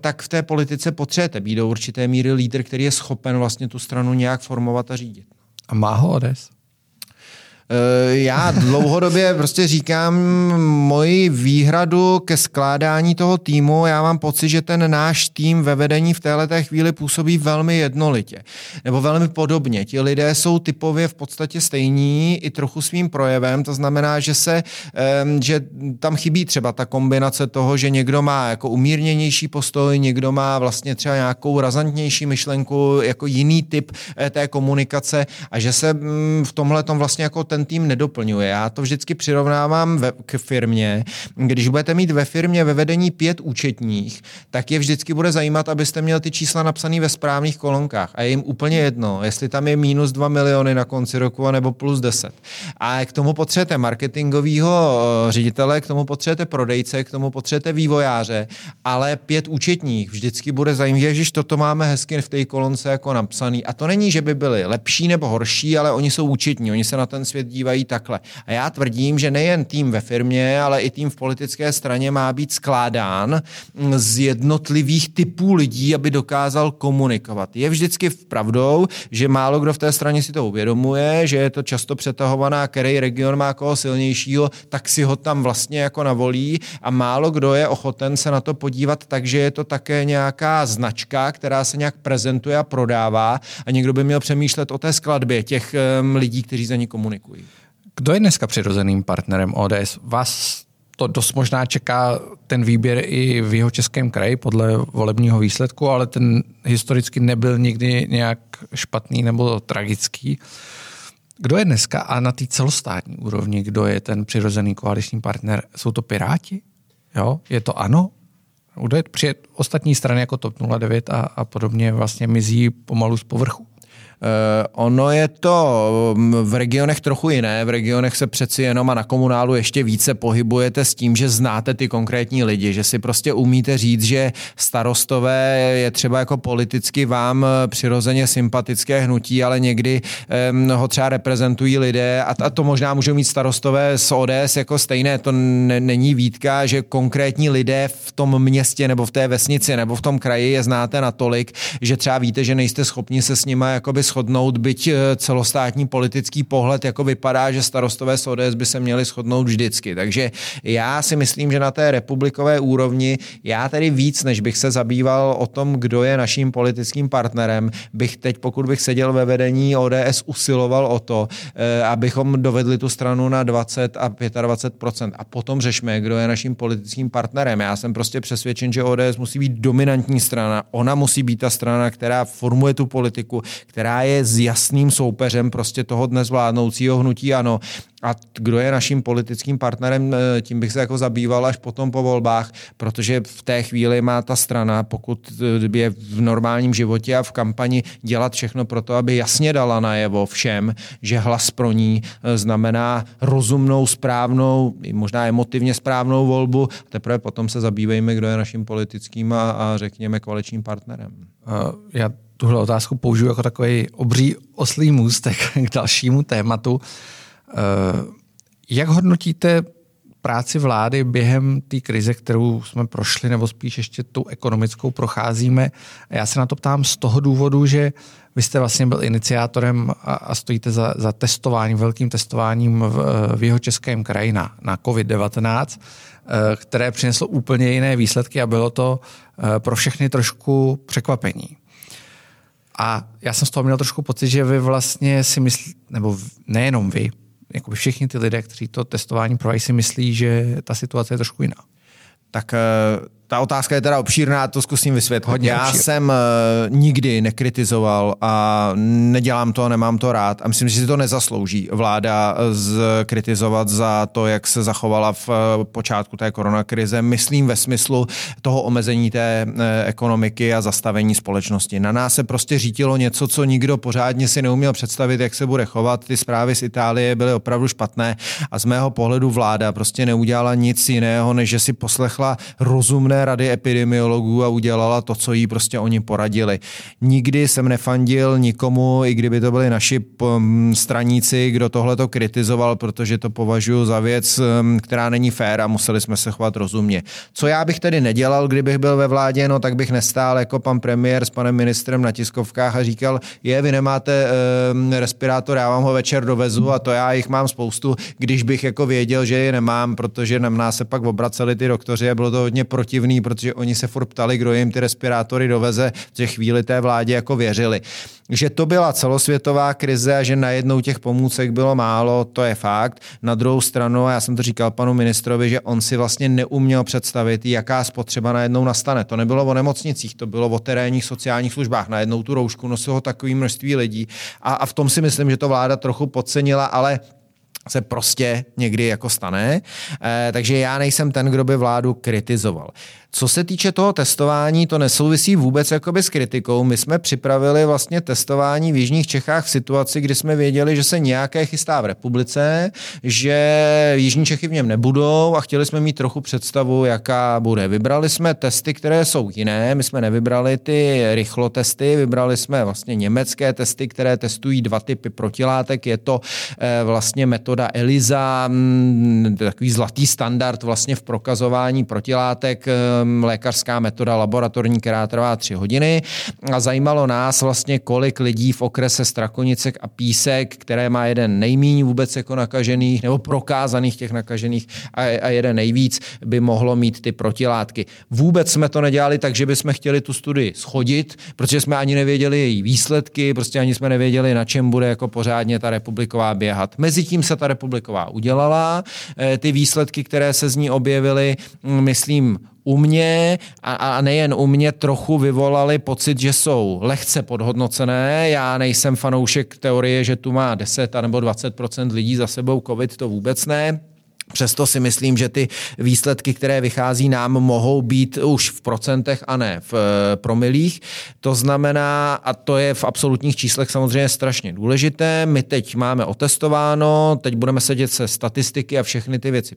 tak v té politice potřebujete být do určité míry lídr, který je schopen vlastně tu stranu nějak formovat a řídit. A má ho ODS? Já dlouhodobě prostě říkám moji výhradu ke skládání toho týmu. Já mám pocit, že ten náš tým ve vedení v téhleté chvíli působí velmi jednolitě. Nebo velmi podobně. Ti lidé jsou typově v podstatě stejní i trochu svým projevem. To znamená, že tam chybí třeba ta kombinace toho, že někdo má jako umírněnější postoj, někdo má vlastně třeba nějakou razantnější myšlenku, jako jiný typ té komunikace a že se v tomhletom vlastně jako ten tým nedoplňuje. Já to vždycky přirovnávám k firmě. Když budete mít ve firmě ve vedení 5 účetních, tak je vždycky bude zajímat, abyste měl ty čísla napsané ve správných kolonkách. A je jim úplně jedno, jestli tam je minus 2 miliony na konci roku anebo plus 10. A k tomu potřebujete marketingového ředitele, k tomu potřebujete prodejce, k tomu potřebujete vývojáře, ale 5 účetních vždycky bude zajímat, ježiš, toto máme hezky v té kolonce jako napsaný. A to není, že by byli lepší nebo horší, ale oni jsou účetní, oni se na ten svět dívají takhle. A já tvrdím, že nejen tým ve firmě, ale i tým v politické straně má být skládán z jednotlivých typů lidí, aby dokázal komunikovat. Je vždycky pravdou, že málo kdo v té straně si to uvědomuje, že je to často přetahovaná, který region má koho silnějšího, tak si ho tam vlastně jako navolí a málo kdo je ochoten se na to podívat, takže je to také nějaká značka, která se nějak prezentuje a prodává a někdo by měl přemýšlet o té skladbě těch lidí, kteří za ní komunikují. Kdo je dneska přirozeným partnerem ODS? Vás to dost možná čeká ten výběr i v Jihočeském kraji podle volebního výsledku, ale ten historicky nebyl nikdy nějak špatný nebo tragický. Kdo je dneska a na té celostátní úrovni, kdo je ten přirozený koaliční partner? Jsou to Piráti? Jo? Je to ANO? Kdo je přijet ostatní strany jako TOP 09 a podobně vlastně mizí pomalu z povrchu? Ono je to v regionech trochu jiné, v regionech se přeci jenom a na komunálu ještě více pohybujete s tím, že znáte ty konkrétní lidi, že si prostě umíte říct, že starostové je třeba jako politicky vám přirozeně sympatické hnutí, ale někdy ho třeba reprezentují lidé a to možná můžou mít starostové z ODS jako stejné, to není výtka, že konkrétní lidé v tom městě nebo v té vesnici nebo v tom kraji je znáte natolik, že třeba víte, že nejste schopni se s nima jakoby shodnout, byť celostátní politický pohled jako vypadá, že starostové z ODS by se měli shodnout vždycky. Takže já si myslím, že na té republikové úrovni já tedy víc, než bych se zabýval o tom, kdo je naším politickým partnerem, bych teď, pokud bych seděl ve vedení ODS, usiloval o to, abychom dovedli tu stranu na 20 a 25%. A potom řešme, kdo je naším politickým partnerem. Já jsem prostě přesvědčen, že ODS musí být dominantní strana. Ona musí být ta strana, která formuje tu politiku, která je s jasným soupeřem prostě toho dnes vládnoucího hnutí ANO. A kdo je naším politickým partnerem, tím bych se jako zabýval až potom po volbách, protože v té chvíli má ta strana, pokud je v normálním životě a v kampani, dělat všechno pro to, aby jasně dala najevo všem, že hlas pro ní znamená rozumnou, správnou, možná emotivně správnou volbu. Teprve potom se zabývejme, kdo je naším politickým a řekněme koaličním partnerem. Já tuhle otázku použiju jako takový obří oslý můstek k dalšímu tématu. Jak hodnotíte práci vlády během té krize, kterou jsme prošli, nebo spíš ještě tu ekonomickou procházíme? Já se na to ptám z toho důvodu, že vy jste vlastně byl iniciátorem a stojíte za testováním, velkým testováním v Jihočeském kraji na COVID-19, které přineslo úplně jiné výsledky a bylo to pro všechny trošku překvapení. A já jsem z toho měl trošku pocit, že vy vlastně si myslíte, nebo nejenom vy, jakoby všichni ty lidé, kteří to testování provají, si myslí, že ta situace je trošku jiná. Tak ta otázka je teda obšírná, to zkusím vysvětlit. Já jsem nikdy nekritizoval a nedělám to a nemám to rád a myslím, že si to nezaslouží vláda kritizovat za to, jak se zachovala v počátku té koronakrize. Myslím ve smyslu toho omezení té ekonomiky a zastavení společnosti. Na nás se prostě řítilo něco, co nikdo pořádně si neuměl představit, jak se bude chovat. Ty zprávy z Itálie byly opravdu špatné a z mého pohledu vláda prostě neudělala nic jiného, než že si poslechla rozumné rady epidemiologů a udělala to, co jí prostě oni poradili. Nikdy jsem nefandil nikomu, i kdyby to byli naši straníci, kdo tohleto kritizoval, protože to považuji za věc, která není fér a museli jsme se chovat rozumně. Co já bych tedy nedělal, kdybych byl ve vládě, no tak bych nestál jako pan premiér s panem ministrem na tiskovkách a říkal, vy nemáte respirátor, já vám ho večer dovezu a to já jich mám spoustu, když bych jako věděl, že je nemám, protože na nás se pak obraceli ty doktoři a bylo to hodně protivné, protože oni se furt ptali, kdo jim ty respirátory doveze, že chvíli té vládě jako věřili. Že to byla celosvětová krize a že najednou těch pomůcek bylo málo, to je fakt. Na druhou stranu, a já jsem to říkal panu ministrovi, že on si vlastně neuměl představit, jaká spotřeba najednou nastane. To nebylo o nemocnicích, to bylo o terénních sociálních službách. Najednou tu roušku nosilo takové množství lidí. A v tom si myslím, že to vláda trochu podcenila, ale se prostě někdy jako stane. Takže já nejsem ten, kdo by vládu kritizoval. Co se týče toho testování, to nesouvisí vůbec jakoby s kritikou. My jsme připravili vlastně testování v jižních Čechách v situaci, kdy jsme věděli, že se nějaké chystá v republice, že jižní Čechy v něm nebudou a chtěli jsme mít trochu představu, jaká bude. Vybrali jsme testy, které jsou jiné. My jsme nevybrali ty rychlotesty, vybrali jsme vlastně německé testy, které testují 2 typy protilátek. Je to vlastně metoda ELISA, takový zlatý standard vlastně v prokazování protilátek, lékařská metoda laboratorní, která trvá 3 hodiny. A zajímalo nás vlastně, kolik lidí v okrese Strakonice a Písek, které má jeden nejméně vůbec jako nakažených nebo prokázaných těch nakažených a jeden nejvíc, by mohlo mít ty protilátky. Vůbec jsme to nedělali tak, že bychom chtěli tu studii shodit, protože jsme ani nevěděli její výsledky, prostě ani jsme nevěděli, na čem bude jako pořádně ta republiková běhat. Mezitím se ta republiková udělala, ty výsledky, které se z ní objevily, myslím, u mě a nejen u mě trochu vyvolali pocit, že jsou lehce podhodnocené. Já nejsem fanoušek teorie, že tu má 10 nebo 20% lidí za sebou covid, to vůbec ne. Přesto si myslím, že ty výsledky, které vychází nám, mohou být už v procentech a ne v promilích. To znamená, a to je v absolutních číslech samozřejmě strašně důležité, my teď máme otestováno, teď budeme sedět se statistiky a všechny ty věci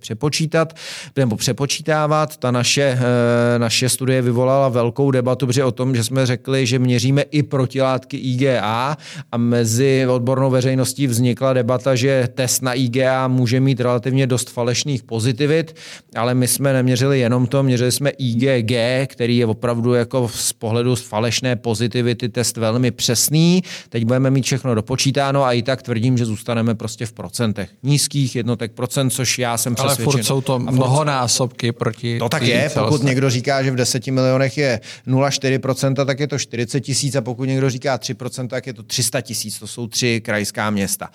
přepočítávat. Ta naše studie vyvolala velkou debatu, protože o tom, že jsme řekli, že měříme i protilátky IgA a mezi odbornou veřejností vznikla debata, že test na IgA může mít relativně dost falešných pozitivit, ale my jsme neměřili jenom to, měřili jsme IgG, který je opravdu jako z pohledu falešné pozitivity test velmi přesný. Teď budeme mít všechno dopočítáno a i tak tvrdím, že zůstaneme prostě v procentech. Nízkých jednotek procent, což já jsem přesvědčen. Ale furt jsou to mnohonásobky proti... To tak je, pokud někdo říká, že v 10 milionech je 0,4%, tak je to 40 tisíc a pokud někdo říká 3%, tak je to 300 tisíc. To jsou 3 krajská města.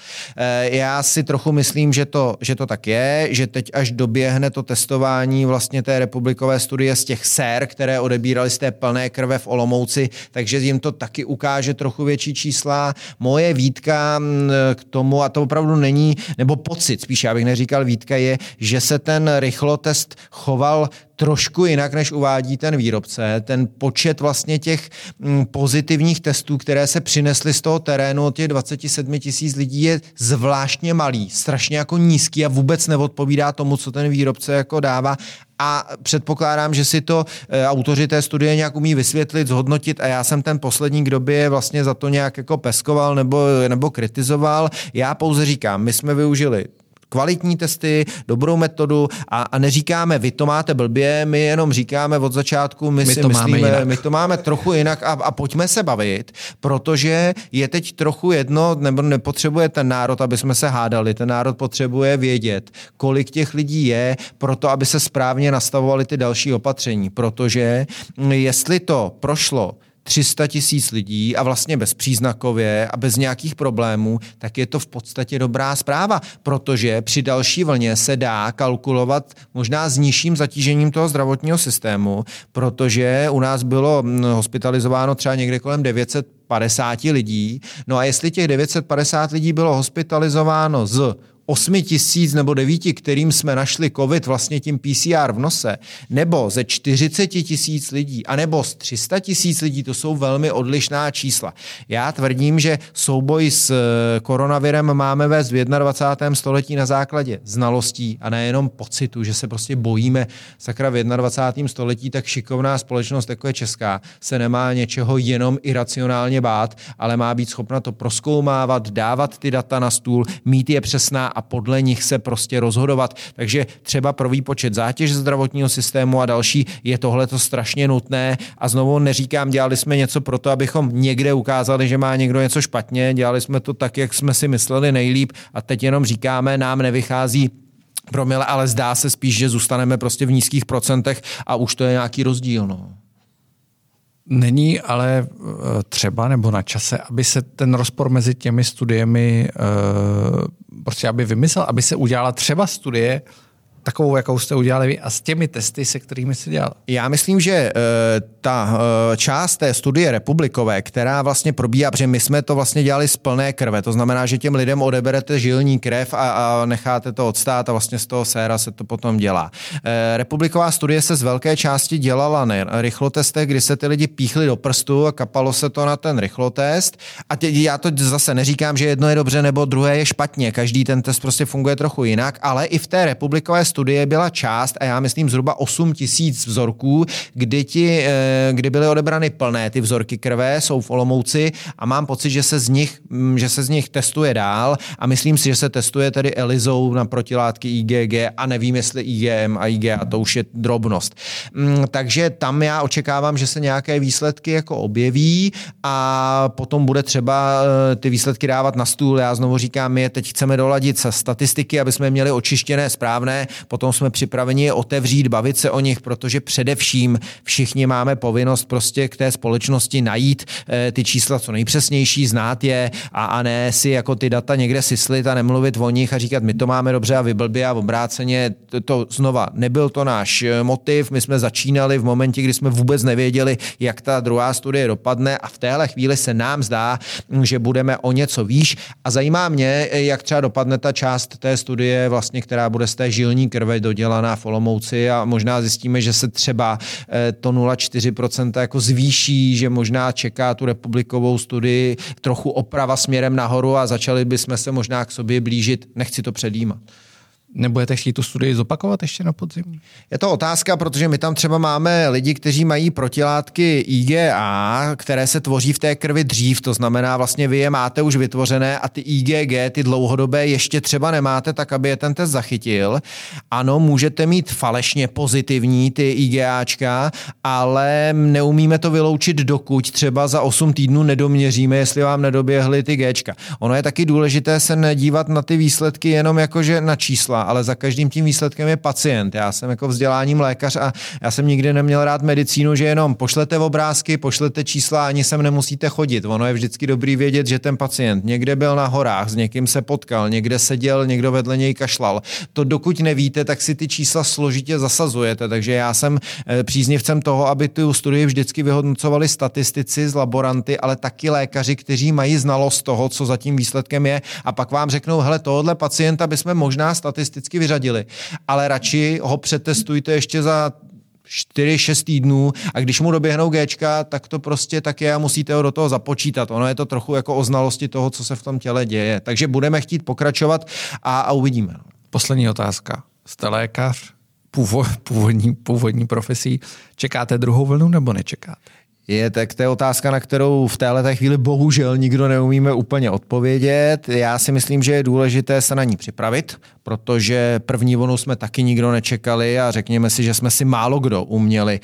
Já si trochu myslím, že to tak je, že teď až doběhne to testování vlastně té republikové studie z těch sér, které odebírali z té plné krve v Olomouci, takže jim to taky ukáže trochu větší čísla. Moje výtka k tomu, a to opravdu není, nebo pocit, spíš já bych neříkal výtka, je, že se ten rychlotest choval trošku jinak, než uvádí ten výrobce. Ten počet vlastně těch pozitivních testů, které se přinesly z toho terénu od těch 27 tisíc lidí je zvláštně malý, strašně jako nízký a vůbec neodpovídá tomu, co ten výrobce jako dává. A předpokládám, že si to autoři té studie nějak umí vysvětlit, zhodnotit a já jsem ten poslední, kdo by je vlastně za to nějak jako peskoval nebo kritizoval. Já pouze říkám, my jsme využili kvalitní testy, dobrou metodu a neříkáme, vy to máte blbě, my jenom říkáme od začátku, my to máme trochu jinak a pojďme se bavit, protože je teď trochu jedno, nebo nepotřebuje ten národ, aby jsme se hádali, ten národ potřebuje vědět, kolik těch lidí je, proto aby se správně nastavovaly ty další opatření, protože jestli to prošlo 300 tisíc lidí a vlastně bezpříznakově a bez nějakých problémů, tak je to v podstatě dobrá zpráva, protože při další vlně se dá kalkulovat možná s nižším zatížením toho zdravotního systému, protože u nás bylo hospitalizováno třeba někde kolem 950 lidí, no a jestli těch 950 lidí bylo hospitalizováno z 8 000 nebo 9, kterým jsme našli covid vlastně tím PCR v nose, nebo ze 40 000 lidí, anebo z 300 000 lidí, to jsou velmi odlišná čísla. Já tvrdím, že souboj s koronavirem máme vést v 21. století na základě znalostí a nejenom pocitu, že se prostě bojíme. Sakra, v 21. století tak šikovná společnost, jako je česká, se nemá něčeho jenom iracionálně bát, ale má být schopna to prozkoumávat, dávat ty data na stůl, mít je přesná a podle nich se prostě rozhodovat. Takže třeba pro výpočet zátěže zdravotního systému a další je tohleto strašně nutné a znovu neříkám, dělali jsme něco pro to, abychom někde ukázali, že má někdo něco špatně, dělali jsme to tak, jak jsme si mysleli nejlíp a teď jenom říkáme, nám nevychází promile, ale zdá se spíš, že zůstaneme prostě v nízkých procentech a už to je nějaký rozdíl, no. Není ale třeba nebo na čase, aby se ten rozpor mezi těmi studiemi prostě aby vymyslel, aby se udělala třeba studie takovou, jakou jste udělali vy a s těmi testy, se kterými jste dělal. Já myslím, že ta část té studie republikové, která vlastně probíhá, protože my jsme to vlastně dělali z plné krve, to znamená, že těm lidem odeberete žilní krev a necháte to odstát a vlastně z toho séra se to potom dělá. Republiková studie se z velké části dělala na rychlotestech, kdy se ty lidi píchli do prstu a kapalo se to na ten rychlotest a já to zase neříkám, že jedno je dobře nebo druhé je špatně, každý ten test prostě funguje trochu jinak, ale i v té republikové studie byla část a já myslím zhruba 8 000 vzorků, kdy byly odebrany plné ty vzorky krve, jsou v Olomouci a mám pocit, že se z nich testuje dál a myslím si, že se testuje tedy ELISou na protilátky IgG a nevím, jestli IgM a IgA, to už je drobnost. Takže tam já očekávám, že se nějaké výsledky jako objeví a potom bude třeba ty výsledky dávat na stůl. Já znovu říkám, my je teď chceme doladit se statistiky, aby jsme měli očištěné, správné. Potom jsme připraveni je otevřít, bavit se o nich, protože především všichni máme povinnost prostě k té společnosti najít ty čísla co nejpřesnější, znát je a ne si jako ty data někde syslit a nemluvit o nich a říkat, my to máme dobře a vy blbě a obráceně. To znova nebyl to náš motiv, my jsme začínali v momentě, kdy jsme vůbec nevěděli, jak ta druhá studie dopadne a v téhle chvíli se nám zdá, že budeme o něco výš a zajímá mě, jak třeba dopadne ta část té studie vlastně, která bude z té žilní krve dodělaná v Olomouci a možná zjistíme, že se třeba to 0,4% jako zvýší, že možná čeká tu republikovou studii trochu oprava směrem nahoru a začali bychom se možná k sobě blížit. Nechci to předjímat. Nebudete chtít tu studii zopakovat ještě na podzim? Je to otázka, protože my tam třeba máme lidi, kteří mají protilátky IgA, které se tvoří v té krvi dřív, to znamená vlastně vy je máte už vytvořené a ty IgG, ty dlouhodobé, ještě třeba nemáte, tak aby je ten test zachytil. Ano, můžete mít falešně pozitivní ty IgAčka, ale neumíme to vyloučit, dokud třeba za 8 týdnů nedoměříme, jestli vám nedoběhly ty Gčka. Ono je taky důležité se nedívat na ty výsledky jenom jakože na čísla, ale za každým tím výsledkem je pacient. Já jsem jako vzděláním lékař a já jsem nikdy neměl rád medicínu, že jenom pošlete obrázky, pošlete čísla, ani sem nemusíte chodit. Ono je vždycky dobrý vědět, že ten pacient někde byl na horách, s někým se potkal, někde seděl, někdo vedle něj kašlal. To dokud nevíte, tak si ty čísla složitě zasazujete. Takže já jsem příznivcem toho, aby tu studii vždycky vyhodnocovali statistici z laboranty, ale taky lékaři, kteří mají znalost toho, co za tím výsledkem je, a pak vám řeknou, hele, tohle pacienta bychom možná statisticky vyřadili, ale radši ho přetestujte ještě za 4-6 týdnů a když mu doběhnou Gčka, tak to prostě tak je a musíte ho do toho započítat. Ono je to trochu jako o znalosti toho, co se v tom těle děje. Takže budeme chtít pokračovat a uvidíme. Poslední otázka. Jste lékař původní profesí. Čekáte druhou vlnu nebo nečekáte? Tak to je otázka, na kterou v této chvíli bohužel nikdo neumíme úplně odpovědět. Já si myslím, že je důležité se na ní připravit, protože první vlnu jsme taky nikdo nečekali a řekněme si, že jsme si málo kdo uměli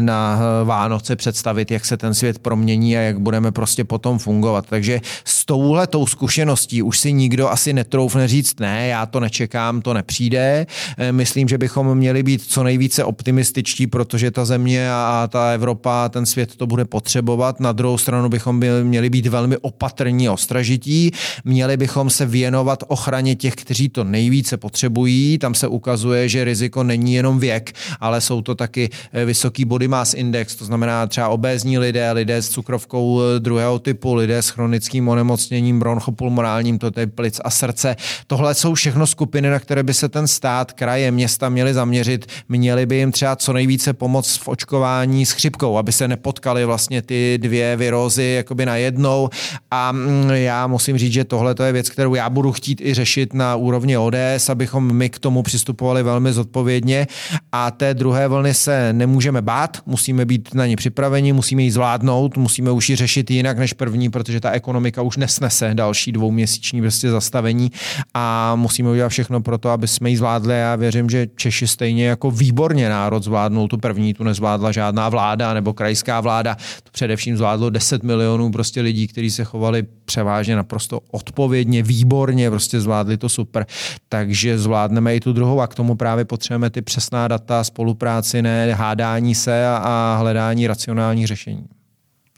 na Vánoce představit, jak se ten svět promění a jak budeme prostě potom fungovat. Takže s touhletou zkušeností už si nikdo asi netroufne říct, ne, já to nečekám, to nepřijde. Myslím, že bychom měli být co nejvíce optimističtí, protože ta země a ta Evropa, ten svět to bude potřebovat. Na druhou stranu bychom měli být velmi opatrní a ostražití. Měli bychom se věnovat ochraně těch, kteří to nejvíce potřebují. Tam se ukazuje, že riziko není jenom věk, ale jsou to taky vysoký body mass index, to znamená třeba obézní lidé, lidé s cukrovkou druhého typu, lidé s chronickým onemocněním bronchopulmonálním, to je plic a srdce. Tohle jsou všechno skupiny, na které by se ten stát, kraje, města měly zaměřit. Měli by jim třeba co nejvíce pomoct v očkování s chřipkou, aby se nepotkali vlastně ty dvě virózy jakoby najednou. A já musím říct, že tohle to je věc, kterou já budu chtít i řešit na úrovni ODS, abychom my k tomu přistupovali velmi zodpovědně a té druhé vlny se nemůžeme bát, musíme být na ně připraveni, musíme ji zvládnout, musíme už ji řešit jinak než první, protože ta ekonomika už nesnese další dvouměsíční vlastně zastavení a musíme udělat všechno pro to, aby jsme ji zvládli. Já věřím, že Češi stejně jako výborně národ zvládnou tu první, tu nezvládla žádná vláda nebo krajská vláda, to především zvládlo 10 milionů prostě lidí, kteří se chovali převážně naprosto odpovědně, výborně, prostě zvládli to super. Takže zvládneme i tu druhou a k tomu právě potřebujeme ty přesná data, spolupráci, ne hádání se a hledání racionálních řešení.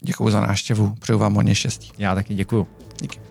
Děkuji za návštěvu, přeju vám hodně štěstí. Já taky děkuji. Díky.